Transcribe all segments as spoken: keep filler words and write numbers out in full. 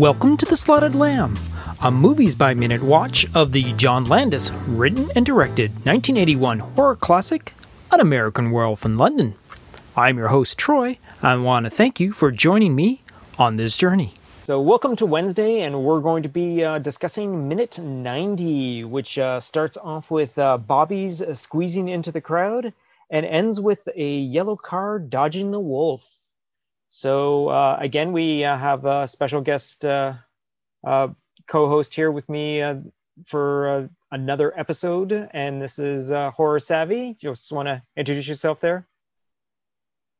Welcome to The Slaughtered Lamb, a Movies by Minute watch of the John Landis, written and directed nineteen eighty-one horror classic, An American Werewolf in London. I'm your host, Troy. I want to thank you for joining me on this journey. So welcome to Wednesday, and we're going to be uh, discussing Minute ninety, which uh, starts off with uh, Bobby's squeezing into the crowd and ends with a yellow car dodging the wolf. So uh, again, we uh, have a special guest uh, uh, co-host here with me uh, for uh, another episode, and this is uh, Horror Savvy. Just want to introduce yourself there.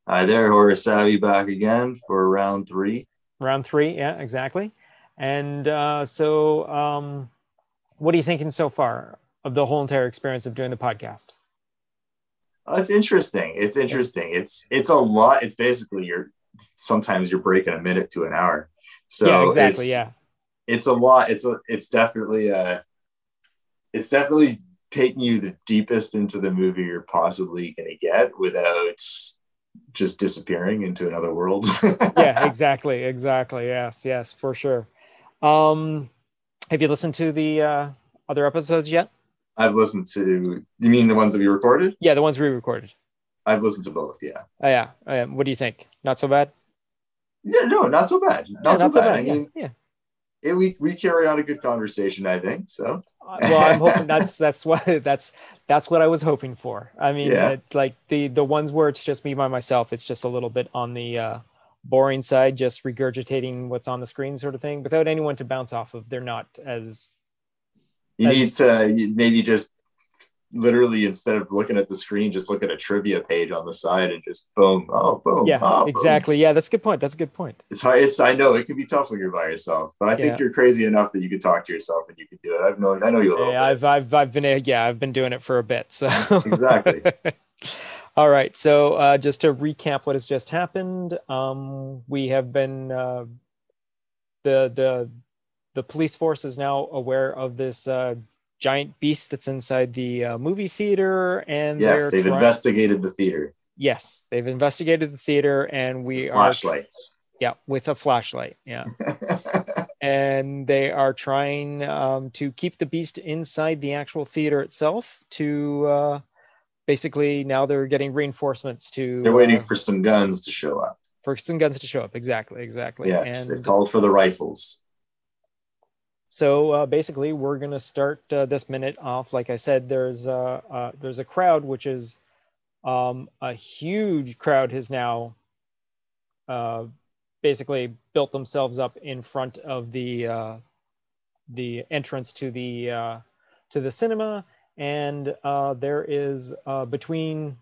Hi there, Horror Savvy, back again for round three. Round three, yeah, exactly. And uh, so, um, what are you thinking so far of the whole entire experience of doing the podcast? Oh, it's interesting. It's interesting. It's it's a lot. It's basically your. Sometimes you're breaking a minute to an hour, so yeah, exactly, it's, yeah it's a lot it's a, it's definitely uh it's definitely taking you the deepest into the movie you're possibly gonna get without just disappearing into another world. yeah exactly exactly yes yes for sure. Um have you listened to the uh other episodes yet? I've listened to you mean the ones that we recorded? Yeah, the ones we recorded. I've listened to both, yeah. Oh, yeah. Oh, yeah. What do you think? Not so bad? Yeah, no, not so bad. Not, yeah, so, not bad. so bad. I yeah. mean, yeah. It, we we carry on a good conversation, I think. So. uh, well, I'm hoping that's that's what that's that's what I was hoping for. I mean, yeah. it, like the the ones where it's just me by myself, it's just a little bit on the uh, boring side, just regurgitating what's on the screen, sort of thing, without anyone to bounce off of. They're not as. You as, need to maybe just. Literally, instead of looking at the screen, just look at a trivia page on the side and just boom, oh, boom. Yeah, oh, exactly. Boom. Yeah, that's a good point. That's a good point. It's hard. It's I know it can be tough when you're by yourself, but I think yeah. you're crazy enough that you can talk to yourself and you can do it. I've known, I know you a little. Yeah, bit. I've, I've, I've been, yeah, I've been doing it for a bit. So exactly. All right. So uh, just to recap what has just happened, um, we have been uh, the the the police force is now aware of this. Uh, giant beast that's inside the uh, movie theater, and yes they've trying... investigated the theater yes they've investigated the theater and we with are flashlights yeah with a flashlight yeah and they are trying um to keep the beast inside the actual theater itself to uh basically now they're getting reinforcements to they're waiting uh, for some guns to show up for some guns to show up exactly exactly yes and... they called for the rifles. So uh, basically, we're going to start uh, this minute off. Like I said, there's a, uh, there's a crowd, which is um, a huge crowd has now uh, basically built themselves up in front of the uh, the entrance to the uh, to the cinema. And uh, there is uh, between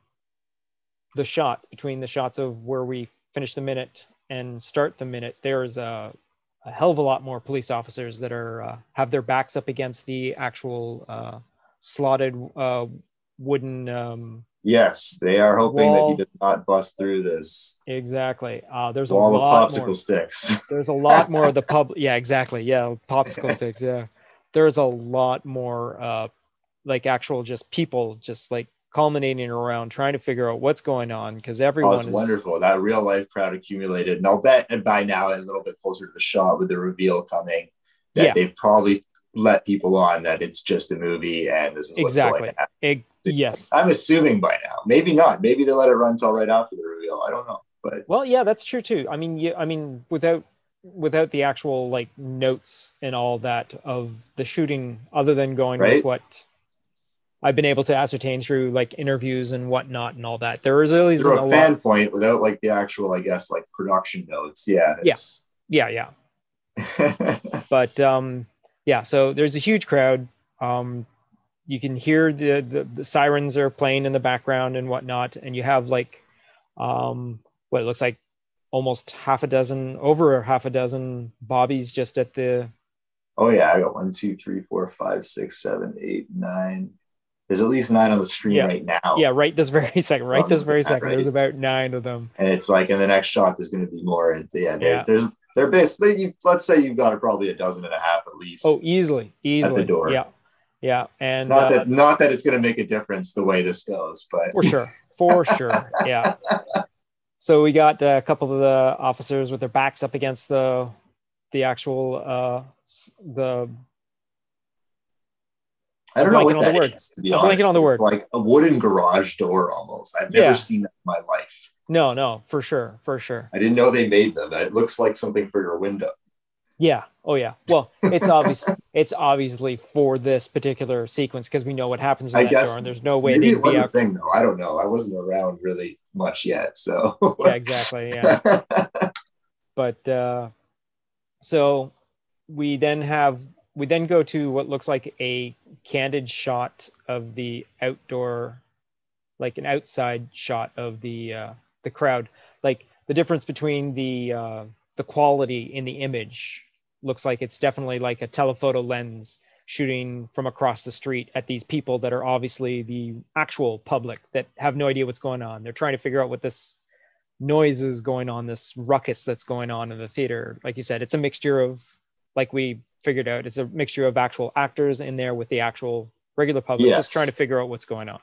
the shots, between the shots of where we finish the minute and start the minute, there's a a hell of a lot more police officers that are uh, have their backs up against the actual uh, slotted uh, wooden. Um, yes, they are hoping wall. that he does not bust through this. Exactly. Uh, there's wall a lot of popsicle more. sticks. There's a lot more of the pub. Yeah, exactly. Yeah, popsicle sticks. Yeah, there's a lot more uh, like actual just people just like culminating around trying to figure out what's going on, because everyone oh, it's is wonderful. That real life crowd accumulated, and I'll bet and by now a little bit closer to the shot with the reveal coming that yeah. they've probably let people on that it's just a movie and this is exactly what's going it, yes I'm assuming by now, maybe not, maybe they let it run till right after the reveal, I don't know. But well yeah that's true too. I mean you, I mean without without the actual like notes and all that of the shooting, other than going right? with what I've been able to ascertain through like interviews and whatnot and all that. There is always a, a fan lot. point without like the actual, I guess, like production notes. Yeah. Yes. Yeah. Yeah. yeah. but um, yeah, so there's a huge crowd. Um, you can hear the, the, the sirens are playing in the background and whatnot. And you have like um, what it looks like almost half a dozen, over half a dozen Bobbies just at the. Oh yeah. I got one, two, three, four, five, six, seven, eight, nine. There's at least nine on the screen yeah. right now. Yeah, right this very second. Right um, this very second. Right. There's about nine of them. And it's like in the next shot, there's going to be more. And yeah, they're, yeah. there's they're basically. You, let's say you've got probably a dozen and a half at least. Oh, easily, easily at the door. Yeah, yeah, and not uh, that not that it's going to make a difference the way this goes, but for sure, for sure, yeah. So we got a couple of the officers with their backs up against the the actual uh, the. I don't know what that is, to be honest. It's like a wooden garage door almost. I've never yeah. seen that in my life. No, no, for sure, for sure. I didn't know they made them. It looks like something for your window. Yeah. Oh, yeah. Well, it's obvious. It's obviously for this particular sequence because we know what happens in I that guess, door, and there's no way. Maybe it was a thing, though. I don't know. I wasn't around really much yet, so. Yeah. Exactly. Yeah. But uh, so we then have we then go to what looks like a candid shot of the outdoor, like an outside shot of the uh, the crowd. Like the difference between the uh, the quality in the image. Looks like it's definitely like a telephoto lens shooting from across the street at these people that are obviously the actual public that have no idea what's going on. They're trying to figure out what this noise is going on, this ruckus that's going on in the theater. Like you said, it's a mixture of, like we figured out, it's a mixture of actual actors in there with the actual regular public, yes. just trying to figure out what's going on.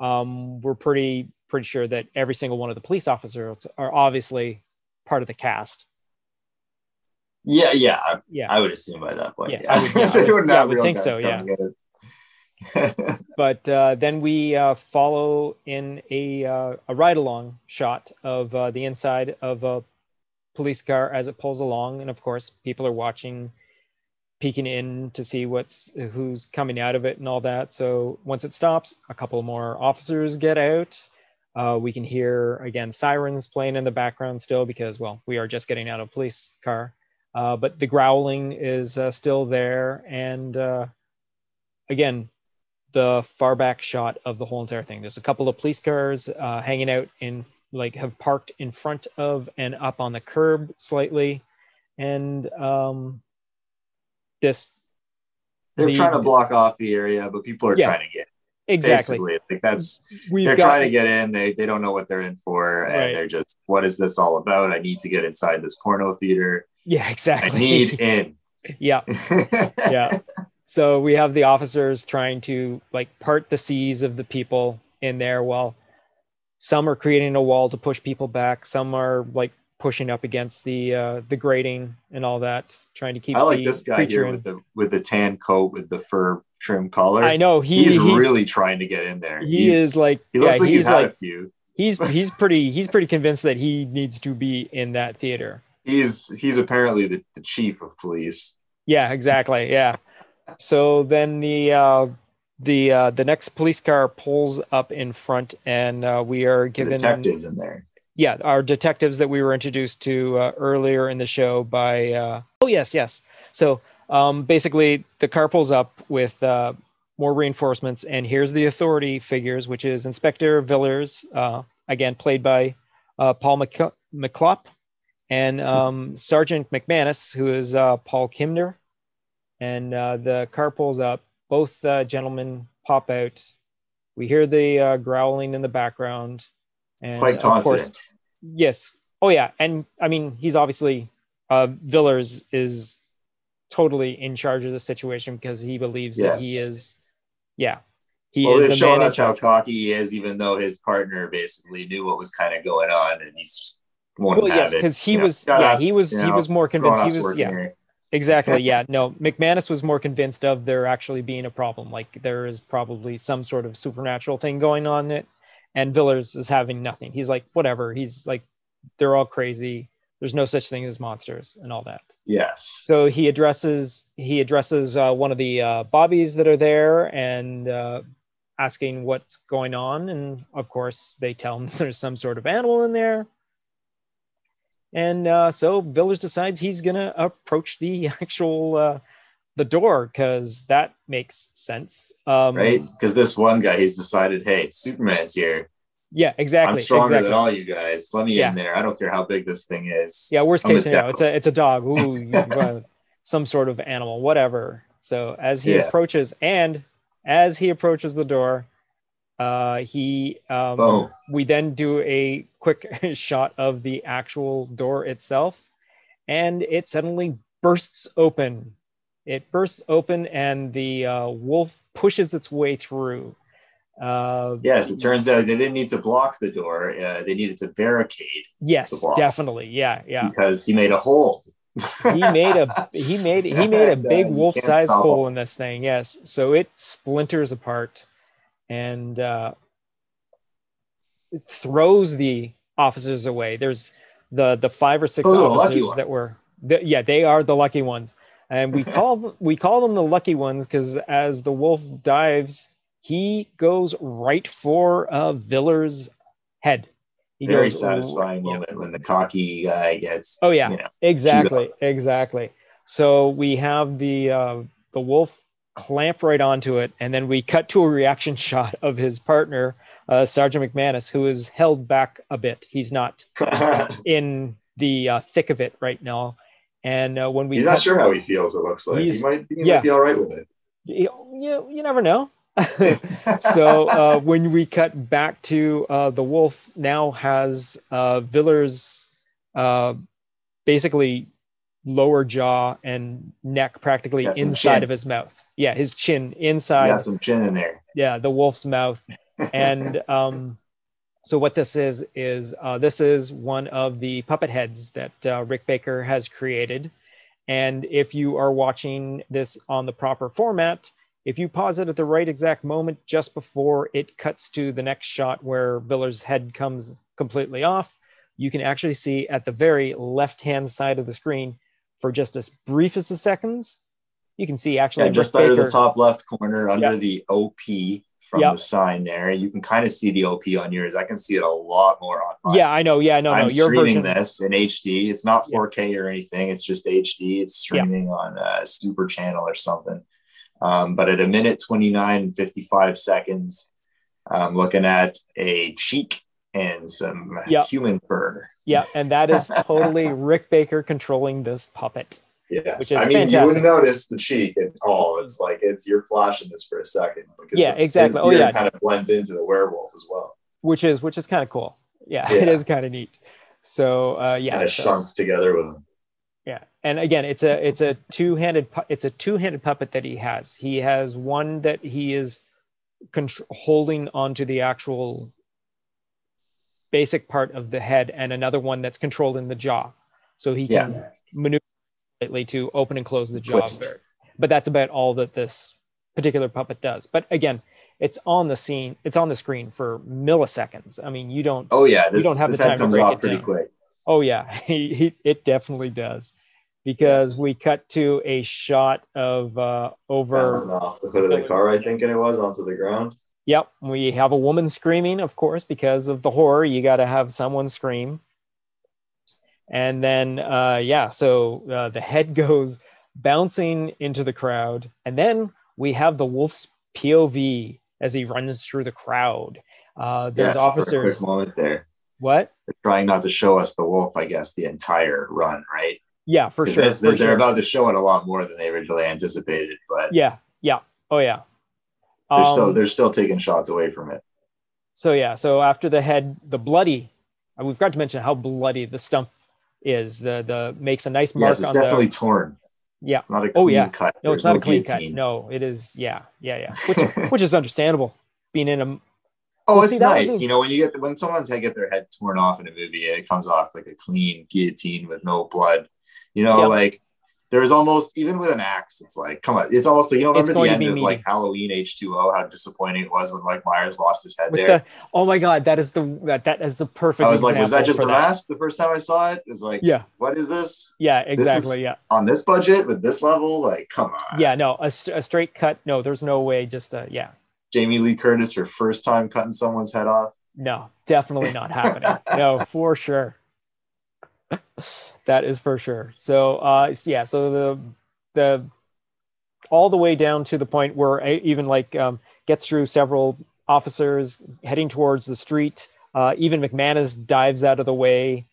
Um, we're pretty, pretty sure that every single one of the police officers are obviously part of the cast. Yeah, yeah, yeah. I would assume by that point. Yeah, yeah. I would, yeah, I would, yeah, I would think so. Yeah. But uh, then we uh, follow in a uh, a ride-along shot of uh, the inside of a police car as it pulls along, and of course, people are watching, peeking in to see what's who's coming out of it and all that. So once it stops, a couple more officers get out. Uh, we can hear again sirens playing in the background still because, well, we are just getting out of a police car. Uh, but the growling is uh, still there. And uh, again, the far back shot of the whole entire thing. There's a couple of police cars uh, hanging out in, like, have parked in front of and up on the curb slightly. And um, this. They're the, trying to block off the area, but people are yeah, trying to get. Exactly. Basically, I think that's, We've they're got, trying to get in. They, they don't know what they're in for. And right. they're just, what is this all about? I need to get inside this porno theater. Yeah, exactly. I need in. Yeah. Yeah. So we have the officers trying to like part the seas of the people in there while some are creating a wall to push people back. Some are like pushing up against the uh, the grating and all that, trying to keep I like the this guy here in. with the with the tan coat with the fur trim collar. I know he, he's, he's really trying to get in there. He he's, is like he looks yeah, like he's, he's had like, a few. He's he's pretty he's pretty convinced that he needs to be in that theater. He's he's apparently the, the chief of police. Yeah, exactly. Yeah. So then the uh, the uh, the next police car pulls up in front, and uh, we are given detectives in there. Yeah, our detectives that we were introduced to uh, earlier in the show by. Uh, oh yes, yes. So um, basically, the car pulls up with uh, more reinforcements, and here's the authority figures, which is Inspector Villiers, uh, again played by uh, Paul McC- McClop. And um, Sergeant McManus, who is uh, Paul Kimner, and uh, the car pulls up. Both uh, gentlemen pop out. We hear the uh, growling in the background. And quite confident. Of course, yes. Oh, yeah. And I mean, he's obviously, uh, Villiers is totally in charge of the situation because he believes yes. that he is, yeah. He well, is they're showing us how cocky he is, even though his partner basically knew what was kind of going on, and he's just Well, yes, because he, yeah, yeah, he was, you know, he was more convinced. He was, yeah, here. exactly, yeah. No, McManus was more convinced of there actually being a problem. Like there is probably some sort of supernatural thing going on it, and Villiers is having nothing. He's like, whatever. He's like, they're all crazy. There's no such thing as monsters and all that. Yes. So he addresses he addresses uh, one of the uh, bobbies that are there and uh, asking what's going on, and of course they tell him there's some sort of animal in there. And uh, so Villiers decides he's going to approach the actual, uh, the door, because that makes sense. Um, right? Because this one guy, he's decided, hey, Superman's here. Yeah, exactly. I'm stronger exactly. than all you guys. Let me yeah. in there. I don't care how big this thing is. Yeah, worst I'm case scenario, it's a, it's a dog. Ooh, uh, some sort of animal, whatever. So as he yeah. approaches, and as he approaches the door, Uh, he, um, oh. we then do a quick shot of the actual door itself, and it suddenly bursts open. It bursts open, and the uh, wolf pushes its way through. Uh, yes, it turns out they didn't need to block the door. Uh, they needed to barricade. Yes, definitely. Yeah, yeah. Because he made a hole He made a he made he made a big wolf-sized hole in this thing. Yes, so it splinters apart and uh, throws the officers away. There's the the five or six oh, officers that were the, yeah they are the lucky ones, and we call we call them the lucky ones because as the wolf dives, he goes right for uh, Villiers' head. He Very goes, satisfying moment yeah. when the cocky guy gets. Oh yeah, you know, exactly, exactly. So we have the uh, the wolf clamp right onto it, and then we cut to a reaction shot of his partner, uh, Sergeant McManus, who is held back a bit. He's not in the uh, thick of it right now, and uh, when we he's cut, not sure how he feels. It looks like he might he yeah. might be all right with it. You you, you never know. So uh, when we cut back to uh, the wolf now has uh, Villiers' uh, basically lower jaw and neck practically inside of his mouth. Yeah, his chin inside. He's got some chin in there. Yeah, the wolf's mouth. And um, so what this is, is uh, this is one of the puppet heads that uh, Rick Baker has created. And if you are watching this on the proper format, if you pause it at the right exact moment, just before it cuts to the next shot where Villiers' head comes completely off, you can actually see at the very left-hand side of the screen, for just as brief as a seconds, you can see actually- yeah, just Rick under Baker. The top left corner, under yep. the O P from yep. the sign there, you can kind of see the O P on yours. I can see it a lot more on mine. Yeah, I know. Yeah, no, I'm no. Your streaming version... this in H D. It's not four K yep. or anything. It's just H D. It's streaming yep. on a super channel or something. Um, but at a minute, twenty-nine and fifty-five seconds, I'm looking at a cheek and some yep. human fur. Yeah, and that is totally Rick Baker controlling this puppet. Yes, which is I mean, fantastic. You wouldn't notice the cheek at all. It's like, it's you're flashing this for a second. Because yeah, the, exactly. Oh, yeah. It kind of blends into the werewolf as well. Which is which is kind of cool. Yeah, yeah, it is kind of neat. So, uh, yeah. Kind of so. shunts together with him. Yeah, and again, it's a it's a two-handed it's a two-handed puppet that he has. He has one that he is contr- holding onto the actual basic part of the head, and another one that's controlled in the jaw, so he yeah. can maneuver slightly to open and close the jaw. Twist. But that's about all that this particular puppet does. But again, it's on the scene, it's on the screen for milliseconds. I mean, you don't. Oh yeah, this, you don't have this the time to break it pretty down. Quick. Oh yeah, he, he, it definitely does, because we cut to a shot of uh, over off the hood of the car, I think, and it was onto the ground. Yep, we have a woman screaming, of course, because of the horror. You got to have someone scream, and then uh, yeah, so uh, the head goes bouncing into the crowd, and then we have the wolf's P O V as he runs through the crowd. Uh, there's yes, officers. For a quick moment there. What? They're trying not to show us the wolf, I guess, the entire run, right? Yeah, for sure. This, for they're sure. about to show it a lot more than they originally anticipated, but yeah, yeah, oh yeah. They're um, still they're still taking shots away from it. So yeah, so after the head, the bloody, and we forgot to mention how bloody the stump is. The the makes a nice mark. Yes, it's on definitely the, torn. Yeah. It's not a clean oh, yeah. cut. No, There's it's not no a clean guillotine. Cut. No, it is. Yeah, yeah, yeah. Which, which is understandable, being in a. Oh, well, it's see, nice. You know, when you get when someone's head get their head torn off in a movie, it comes off like a clean guillotine with no blood. You know, yep. like there's almost even with an axe, it's like, come on, it's almost like you know, remember the end of mean. Like Halloween H two O, how disappointing it was when like Myers lost his head with there. The, oh my God, that is the that, that is the perfect. I was like, was that just the that. mask? The first time I saw it, it was like, yeah, what is this? Yeah, exactly. This is, yeah, on this budget with this level, like, come on. Yeah, no, a, a straight cut. No, there's no way. Just uh, yeah. Jamie Lee Curtis, her first time cutting someone's head off? No, definitely not happening. No, for sure. That is for sure. So, uh, yeah, so the the all the way down to the point where I even like um, gets through several officers heading towards the street. Uh, even McManus dives out of the way.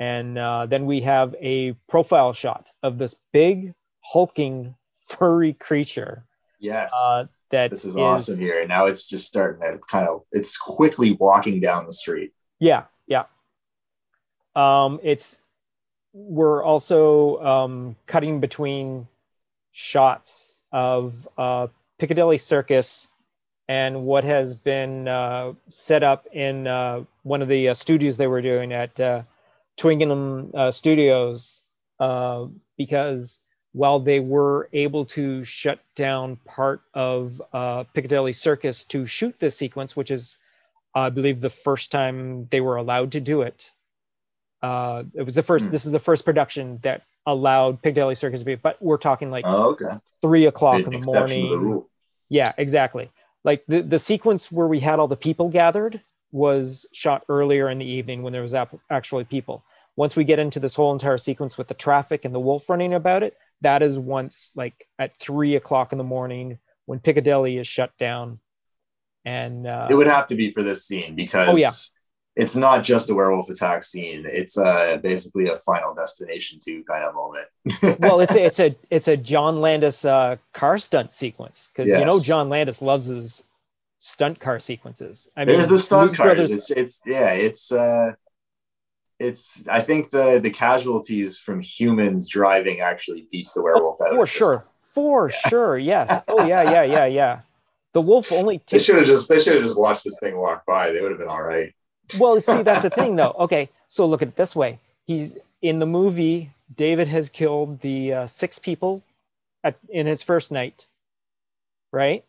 And uh, then we have a profile shot of this big, hulking, furry creature. Yes. Uh, That this is, is awesome here, and now it's just starting to kind of it's quickly walking down the street. Yeah, yeah. Um, it's we're also um, cutting between shots of uh, Piccadilly Circus and what has been uh, set up in uh, one of the uh, studios they were doing at uh, Twickenham uh, Studios uh, because while they were able to shut down part of uh, Piccadilly Circus to shoot this sequence, which is, I believe, the first time they were allowed to do it. Uh, it was the first, mm. this is the first production that allowed Piccadilly Circus to be, but we're talking like oh, okay. three o'clock in the morning. The rule. Yeah, exactly. Like the, the sequence where we had all the people gathered was shot earlier in the evening when there was ap- actually people. Once we get into this whole entire sequence with the traffic and the wolf running about it, that is once like at three o'clock in the morning when Piccadilly is shut down. And uh, it would have to be for this scene because oh, yeah. it's not just a werewolf attack scene. It's uh, basically a Final Destination two kind of moment. Well, it's a, it's a it's a John Landis uh, car stunt sequence because yes. you know John Landis loves his stunt car sequences. I mean, there's the stunt Blues cars. Brothers... It's it's yeah. It's uh, it's I think the the casualties from humans driving actually beats the werewolf oh, out. For sure, for yeah. sure, yes. Oh yeah, yeah, yeah, yeah. The wolf only takes... They should have just they should have just watched this thing walk by. They would have been all right. Well, see, that's the thing, though. Okay, so look at it this way. He's in the movie. David has killed the uh, six people at, in his first night, right?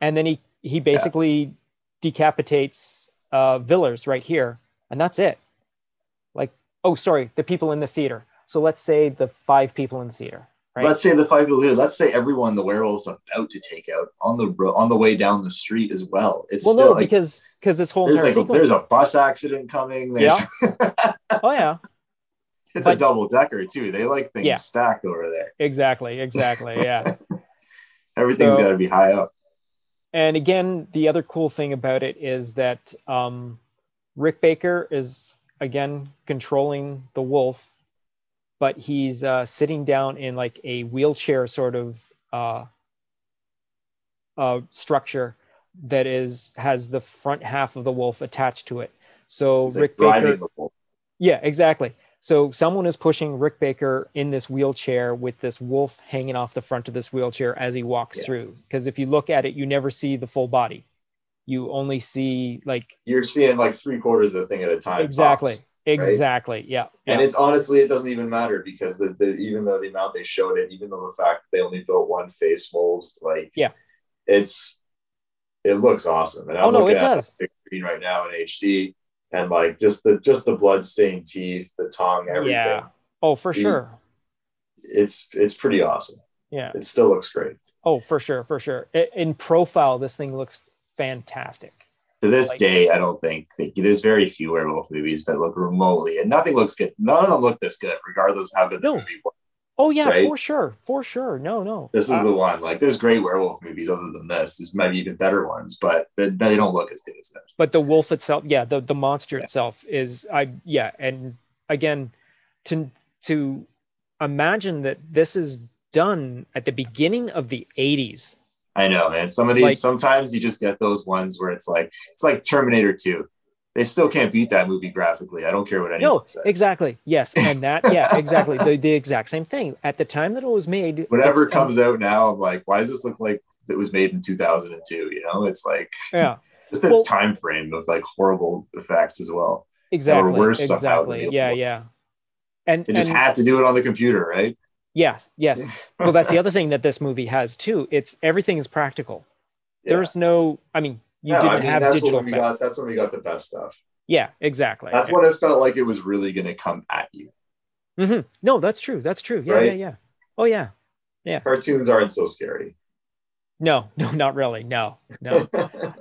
And then he he basically yeah. decapitates uh, Villiers right here, and that's it. Like, oh, sorry, the people in the theater. So let's say the five people in the theater. Right. Let's say the five people here. Let's say everyone the werewolf's about to take out on the ro- on the way down the street as well. It's well, still no, like, because because this whole there's like a, there's a bus accident coming. There's... Yeah. Oh yeah. It's but, a double decker too. They like things yeah. stacked over there. Exactly. Exactly. Yeah. Everything's so, got to be high up. And again, the other cool thing about it is that um, Rick Baker is again controlling the wolf. But he's uh, sitting down in like a wheelchair sort of uh, uh, structure that is has the front half of the wolf attached to it. So he's Rick like Baker, the wolf. Yeah, exactly. So someone is pushing Rick Baker in this wheelchair with this wolf hanging off the front of this wheelchair as he walks yeah. through. Because if you look at it, you never see the full body. You only see like you're seeing like three quarters of the thing at a time. Exactly. Tops. Exactly. Right? Yeah. And yeah. it's honestly, it doesn't even matter because the, the even though the amount they showed it, even though the fact that they only built one face mold, like yeah, it's it looks awesome. And I'm oh, no, looking it at does. the big screen right now in H D, and like just the just the bloodstained teeth, the tongue, everything. Yeah. Oh, for it, sure. It's it's pretty awesome. Yeah. It still looks great. Oh, for sure, for sure. It, in profile, this thing looks fantastic. To this like, day, I don't think, think there's very few werewolf movies that look remotely, and nothing looks good. None of them look this good, regardless of how good no. the movie was. Oh yeah, right? for sure, for sure. No, no. This wow. is the one. Like, there's great werewolf movies other than this. There's maybe even better ones, but they, they don't look as good as this. But the wolf itself, yeah, the, the monster yeah. itself is, I yeah, and again, to to imagine that this is done at the beginning of the eighties. I know, man. Some of these, like, sometimes you just get those ones where it's like, it's like Terminator two. They still can't beat that movie graphically. I don't care what anyone no, says. No, exactly. Yes. And that, yeah, exactly. The, the exact same thing. At the time that it was made. Whatever comes out now, I'm like, why does this look like it was made in two thousand two? You know, it's like, yeah, it's this well, time frame of like horrible effects as well. Exactly. Or worse exactly. somehow. Yeah, yeah. And they just and, had to do it on the computer, right? Yes, yes. Well, that's the other thing that this movie has too. It's everything is practical. Yeah. There's no, I mean, you no, didn't I mean, have that's digital when we got, That's when we got the best stuff. Yeah, exactly. That's yeah. when it felt like it was really going to come at you. Mm-hmm. No, that's true. That's true. Yeah, right? yeah, yeah. Oh, yeah. Yeah. Cartoons aren't so scary. No, no, not really. No, no.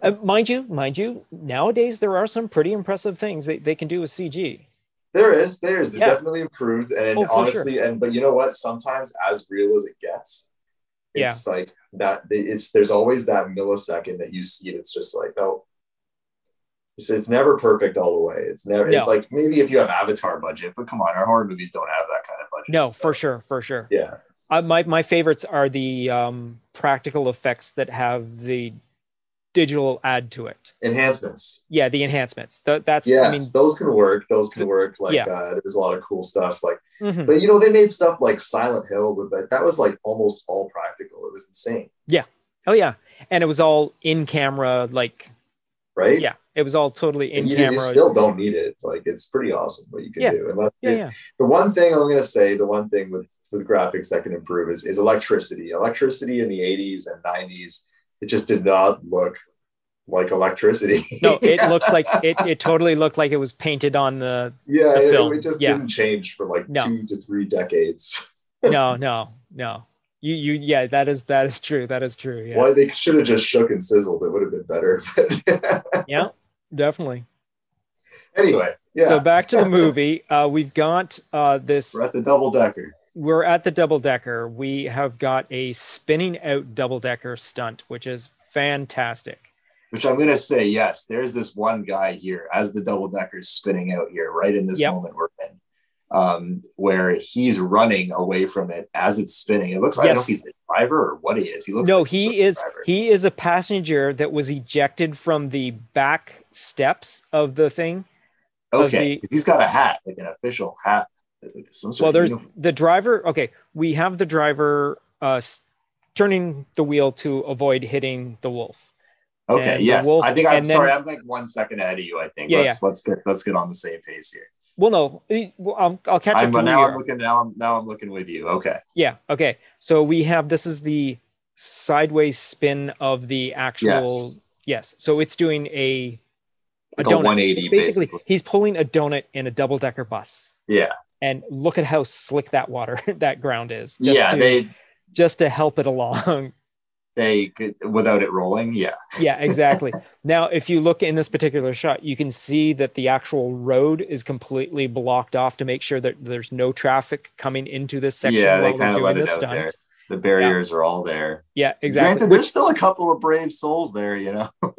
uh, mind you, mind you, nowadays there are some pretty impressive things they, they can do with C G. There is, there is. It yeah. definitely improved, and oh, honestly, sure. and but you know what? Sometimes, as real as it gets, it's yeah. like that. It's there's always that millisecond that you see it. It's just like no, it's, it's never perfect all the way. It's never. No. It's like maybe if you have Avatar budget, but come on, our horror movies don't have that kind of budget. No, so. for sure, for sure. Yeah, uh, my my favorites are the um, practical effects that have the digital add to it enhancements yeah the enhancements Th- that's yes I mean, those can work those can work like yeah. uh there's a lot of cool stuff like mm-hmm. but you know they made stuff like Silent Hill but that, that was like almost all practical. It was insane. Yeah oh yeah and it was all in camera, like right? Yeah, it was all totally in you, camera. You still don't need it. Like, it's pretty awesome what you can yeah. do. Unless yeah, it, yeah. The one thing I'm going to say, the one thing with, with graphics that can improve is, is electricity. Electricity in the eighties and nineties, it just did not look like electricity. No, it looked like, it, it totally looked like it was painted on the Yeah, the film. It, it just yeah. didn't change for like no. two to three decades. no, no, no. You, you, yeah, that is, that is true. That is true. Yeah. Well, they should have just shook and sizzled. It would have been better. Yeah, definitely. Anyway, yeah. So back to the movie. Uh, we've got uh, this. We're at the double decker. We're at the double decker. We have got a spinning out double decker stunt, which is fantastic. Which I'm going to say, yes, there's this one guy here as the double decker is spinning out here, right in this yep. moment we're in. Um, where he's running away from it as it's spinning. It looks like yes. I don't know if he's the driver or what he is. He looks no, like he is driver. He is a passenger that was ejected from the back steps of the thing. Okay, the, he's got a hat, like an official hat. Like some sort well, of there's uniform. The driver. Okay, we have the driver uh, turning the wheel to avoid hitting the wolf. Okay, and yes, wolf, I think I'm sorry. Then, I'm like one second ahead of you. I think. Yeah, let's yeah. let's get let's get on the same pace here. Well, no, I'll, I'll catch up. But now I'm looking. Now I'm now I'm looking with you. Okay. Yeah. Okay. So we have this is the sideways spin of the actual. Yes. Yes. So it's doing a. A, like donut. a one eighty. Basically, basically, he's pulling a donut in a double decker bus. Yeah. And look at how slick that water, that ground is. Just yeah. To, they. Just to help it along. They could, without it rolling. Yeah. Yeah, exactly. Now, if you look in this particular shot, you can see that the actual road is completely blocked off to make sure that there's no traffic coming into this section. Yeah, they kind of let it out stunt. there. The barriers yeah. are all there. Yeah, exactly. Granted, there's still a couple of brave souls there, you know.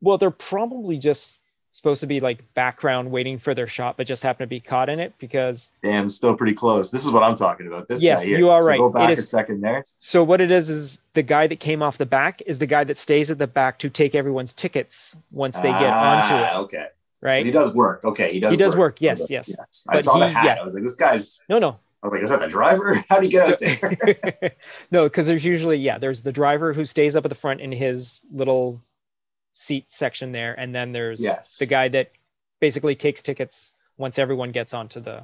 Well, they're probably just supposed to be like background waiting for their shot, but just happen to be caught in it because damn, still pretty close. This is what I'm talking about. This yes, guy here. You are so right. Go back is, a second there. So what it is is the guy that came off the back is the guy that stays at the back to take everyone's tickets once they get ah, onto it. Okay. Right. So he does work. Okay. He does. He does work. work. Yes. Yes. yes. I but saw he, the hat. Yeah. I was like, this guy's no, no. I was like, is that the driver? How do you get out there? No, because there's usually yeah, there's the driver who stays up at the front in his little seat section there, and then there's yes. the guy that basically takes tickets once everyone gets onto the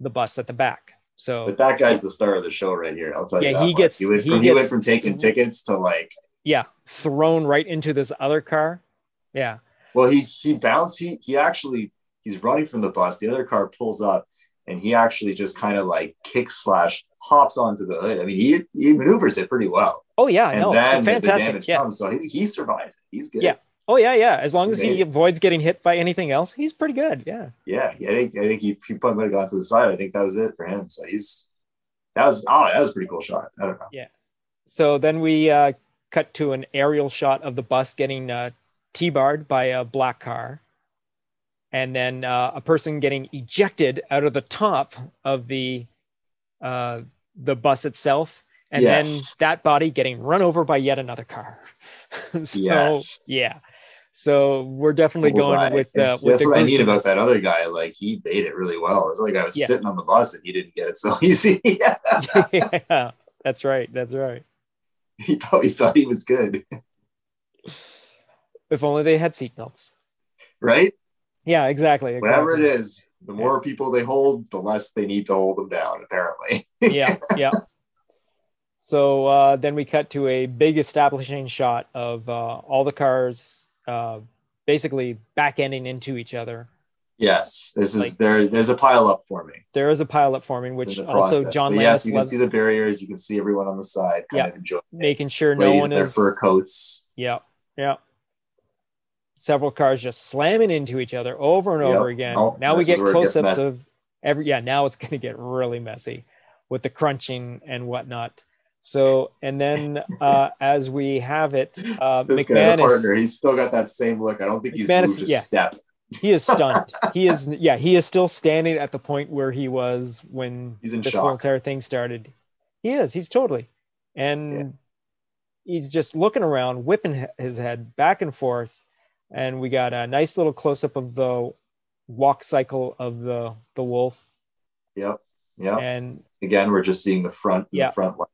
the bus at the back. So, but that guy's the star of the show right here. I'll tell yeah, you. Yeah, he gets he went, he, from, gets, he went from taking tickets to like yeah thrown right into this other car. Yeah. Well, he he bounced. He he actually he's running from the bus. The other car pulls up, and he actually just kind of like kick slash hops onto the hood. I mean, he he maneuvers it pretty well. Oh yeah, and no, then fantastic. The damage yeah. comes, so he, he survived. He's good. Yeah. Oh yeah, yeah. As long he as he it. avoids getting hit by anything else, he's pretty good. Yeah. Yeah. I think I think he, he probably might have gone to the side. I think that was it for him. So he's that was oh that was a pretty cool shot. I don't know. Yeah. So then we uh, cut to an aerial shot of the bus getting uh, T-barred by a black car, and then uh, a person getting ejected out of the top of the uh, the bus itself. And yes. then that body getting run over by yet another car. So, yes. yeah. So we're definitely going I, with the. Uh, that's the what I mean about that other guy. Like, he baited it really well. It's like I was yeah. sitting on the bus and he didn't get it so easy. yeah. yeah. That's right. That's right. He probably thought he was good. If only they had seatbelts. Right? Yeah, exactly. exactly. Whatever it is, the more yeah. people they hold, the less they need to hold them down, apparently. yeah. Yeah. So uh, then we cut to a big establishing shot of uh, all the cars uh, basically back-ending into each other. Yes, this like, is there. There's a pile-up forming. There is a pile-up forming, which also John Landis. Yes, you can see the barriers. You can see everyone on the side kind yeah, of enjoying it. Making sure no one is... their fur coats. Yeah, yeah. Several cars just slamming into each other over and yep. over again. Oh, now we get close-ups of every... Yeah, now it's going to get really messy with the crunching and whatnot. So, and then uh, as we have it, uh, this McManus, guy, the partner, he's still got that same look. I don't think he's McManus, moved a yeah. step. He is stunned. He is, yeah, he is still standing at the point where he was when he's in this shock. Whole entire thing started. He is, he's totally. And yeah. he's just looking around, whipping his head back and forth. And we got a nice little close-up of the walk cycle of the, the wolf. Yep, yep. And again, we're just seeing the front, yeah. the front line.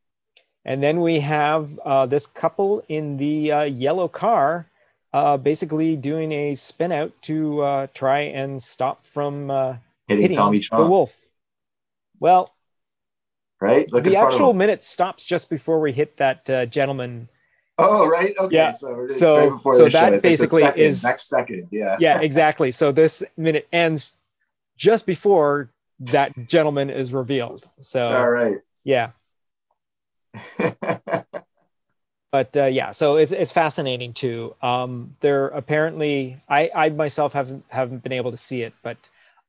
And then we have uh, this couple in the uh, yellow car uh, basically doing a spin out to uh, try and stop from uh, hitting, hitting Tommy Chong, the wolf. Well, right. Look, the actual minute stops just before we hit that uh, gentleman. Oh, right. Okay. Yeah. So, so, right so that show. basically like second, is next second. Yeah. Yeah, exactly. So this minute ends just before that gentleman is revealed. So, all right. Yeah. But uh, yeah, so it's, it's fascinating too. Um, there apparently, I, I myself haven't, haven't been able to see it, but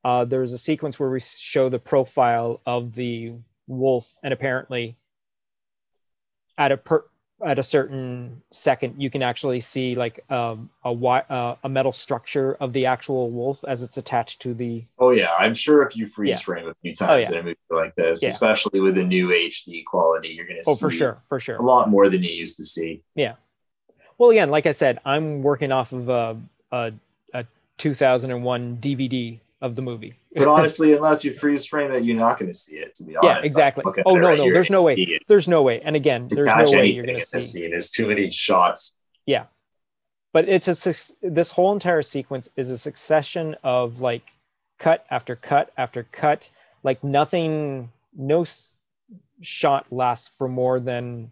uh, there's a sequence where we show the profile of the wolf, and apparently at a per at a certain second, you can actually see like um, a uh, a metal structure of the actual wolf as it's attached to the. Oh yeah, I'm sure if you freeze yeah. frame a few times oh, yeah. in a movie like this, yeah. especially with the new H D quality, you're gonna oh, see for sure, for sure, a lot more than you used to see. Yeah. Well, again, like I said, I'm working off of a a, a two thousand one D V D of the movie. But honestly, unless you freeze frame it, you're not going to see it, to be honest. Yeah, exactly. Oh, no, right no, there's no way. There's no way. And again, there's no way you're going to see it. There's too many shots. Yeah. But it's a, this whole entire sequence is a succession of like cut after cut after cut. Like nothing, no shot lasts for more than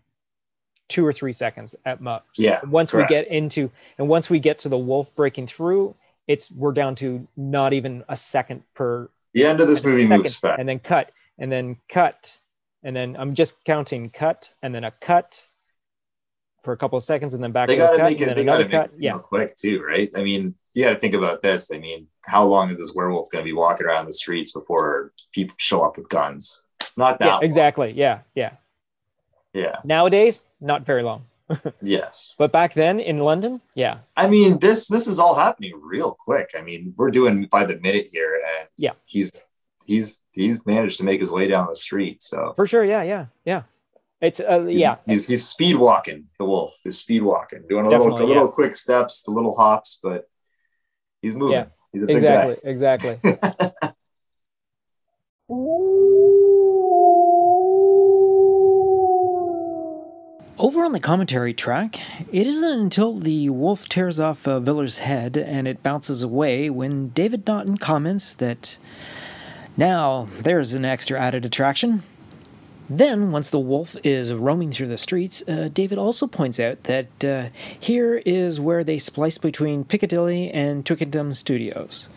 two or three seconds at most. Yeah. Once correct. we get into, and once we get to the wolf breaking through, it's we're down to not even a second per. The end of this movie moves fast. And then cut, and then cut, and then I'm just counting cut, and then a cut for a couple of seconds, and then back to the cut. They gotta make it. They gotta make it real quick too, right? I mean, you gotta think about this. I mean, how long is this werewolf gonna be walking around the streets before people show up with guns? Not that long. Exactly. Yeah. Yeah. Yeah. Nowadays, not very long. Yes, but back then in London, yeah. I mean, this this is all happening real quick. I mean, we're doing by the minute here, and yeah, he's he's he's managed to make his way down the street. So for sure, yeah, yeah, yeah. It's uh, he's, yeah, he's he's speed walking. The wolf is speed walking, doing a Definitely, little a little yeah. quick steps, the little hops, but he's moving. Yeah, he's a big exactly, guy. Exactly. Exactly. Over on the commentary track, it isn't until the wolf tears off uh, Villiers' head and it bounces away when David Naughton comments that now there's an extra added attraction. Then, once the wolf is roaming through the streets, uh, David also points out that uh, here is where they splice between Piccadilly and Twickenham Studios.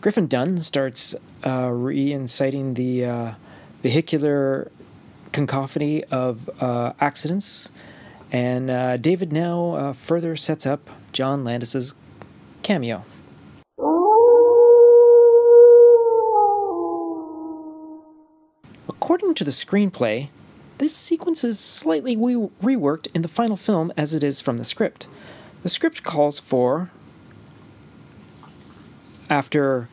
Griffin Dunne starts uh, re-inciting the uh, vehicular cacophony of uh, accidents, and uh, David now uh, further sets up John Landis's cameo. According to the screenplay, this sequence is slightly re reworked in the final film as it is from the script. The script calls for, after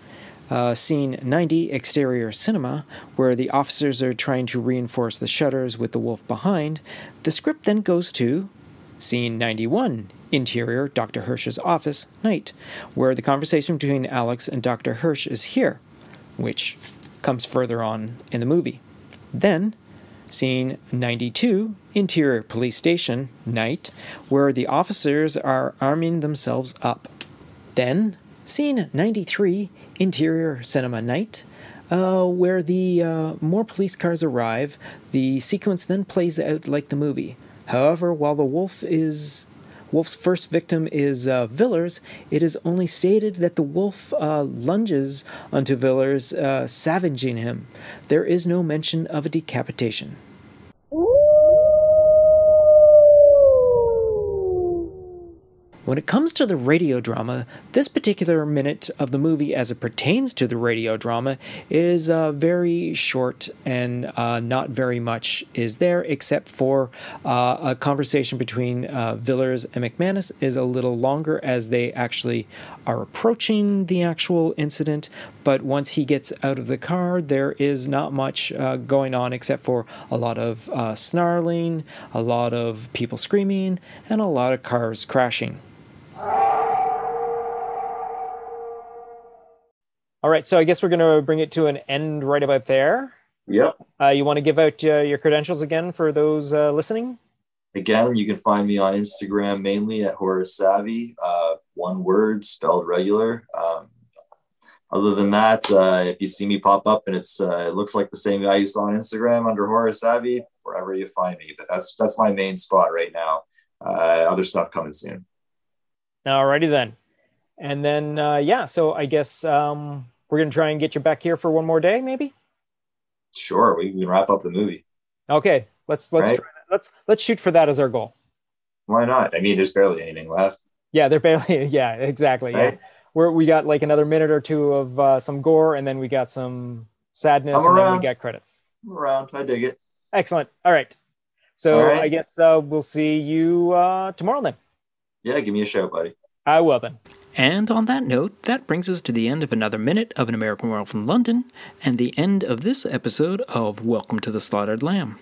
Uh, scene ninety, exterior cinema, where the officers are trying to reinforce the shutters with the wolf behind, the script then goes to scene ninety-one, interior Doctor Hirsch's office, night, where the conversation between Alex and Doctor Hirsch is here, which comes further on in the movie. Then, scene ninety-two, interior police station, night, where the officers are arming themselves up. Then, scene ninety-three, interior cinema, night, uh, where the uh, more police cars arrive. The sequence then plays out like the movie. However, while the wolf is wolf's first victim is uh, Villiers, it is only stated that the wolf uh, lunges onto Villiers, uh, savaging him. There is no mention of a decapitation. When it comes to the radio drama, this particular minute of the movie as it pertains to the radio drama is uh, very short, and uh, not very much is there, except for uh, a conversation between uh, Villiers and McManus is a little longer as they actually are approaching the actual incident. But once he gets out of the car, there is not much uh, going on except for a lot of uh, snarling, a lot of people screaming, and a lot of cars crashing. All right, so I guess we're going to bring it to an end right about there. Yep. Uh, you want to give out uh, your credentials again for those uh, listening? Again, you can find me on Instagram mainly at Horror Savvy. Uh, one word spelled regular. Um, other than that, uh, if you see me pop up and it's uh, it looks like the same guy you saw on Instagram under Horror Savvy, wherever you find me. But that's that's my main spot right now. Uh, other stuff coming soon. Alrighty then. And then, uh, yeah, so I guess um, we're going to try and get you back here for one more day, maybe? Sure, we can wrap up the movie. Okay, let's let's right? try that. let's let's shoot for that as our goal. Why not? I mean, there's barely anything left. Yeah, there's barely. Yeah, exactly. Right? Yeah, we're we got like another minute or two of uh, some gore, and then we got some sadness, I'm and around. Then we got credits. I'm around, I dig it. Excellent. All right. So All right. I guess uh, we'll see you uh, tomorrow then. Yeah, give me a shout, buddy. I will then. And on that note, that brings us to the end of another minute of An American Werewolf in London, and the end of this episode of Welcome to the Slaughtered Lamb.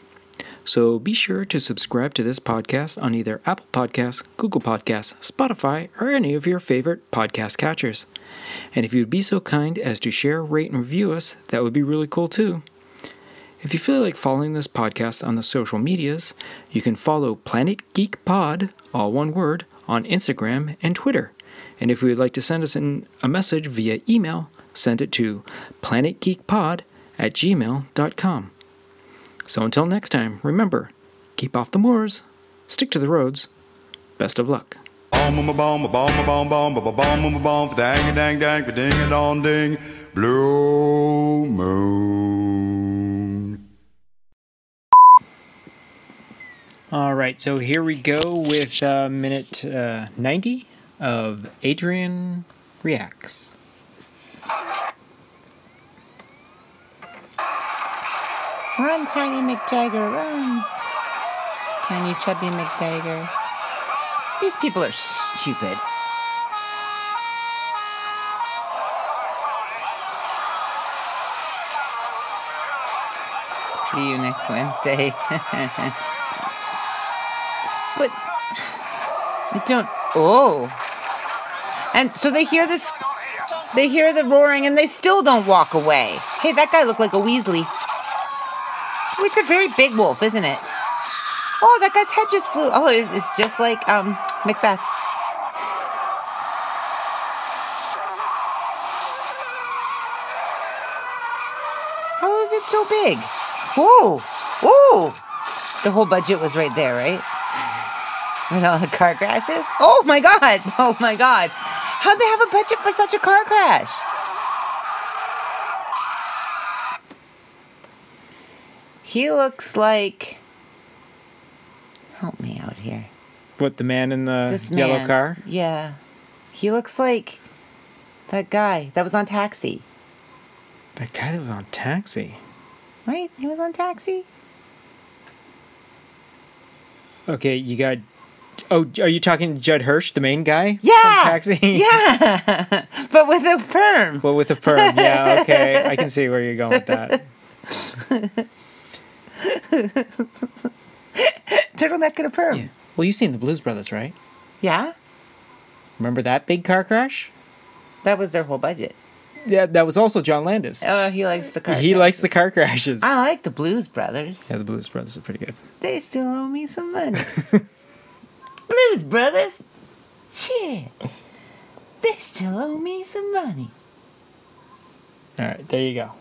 So be sure to subscribe to this podcast on either Apple Podcasts, Google Podcasts, Spotify, or any of your favorite podcast catchers. And if you'd be so kind as to share, rate, and review us, that would be really cool too. If you feel like following this podcast on the social medias, you can follow Planet Geek Pod, all one word, on Instagram and Twitter. And if you would like to send us in a message via email, send it to planetgeekpod at gmail dot com. So until next time, remember, keep off the moors, stick to the roads. Best of luck. Blue moon. All right, so here we go with uh, minute uh, ninety. Of Adrian Reacts. Run, Tiny McJagger, run. Tiny Chubby McJagger. These people are stupid. See you next Wednesday. But I don't... Oh... And so they hear this, they hear the roaring, and they still don't walk away. Hey, that guy looked like a Weasley. Oh, it's a very big wolf, isn't it? Oh, that guy's head just flew. Oh, it's, it's just like um, Macbeth. How is it so big? Whoa, whoa. The whole budget was right there, right? With all the car crashes? Oh, my God. Oh, my God. How'd they have a budget for such a car crash? He looks like... Help me out here. What, the man in the this yellow man. Car? Yeah. He looks like that guy that was on Taxi. That guy that was on Taxi? Right? He was on Taxi? Okay, you got... Oh, are you talking Judd Hirsch, the main guy? Yeah. From Taxi? Yeah. But with a perm. Well, with a perm. Yeah, okay. I can see where you're going with that. Turtleneck and a perm. Yeah. Well, you've seen the Blues Brothers, right? Yeah. Remember that big car crash? That was their whole budget. Yeah, that was also John Landis. Oh, he likes the car He crashes. likes the car crashes. I like the Blues Brothers. Yeah, the Blues Brothers are pretty good. They still owe me some money. Blues Brothers? Shit. They still owe me some money. All right, there you go.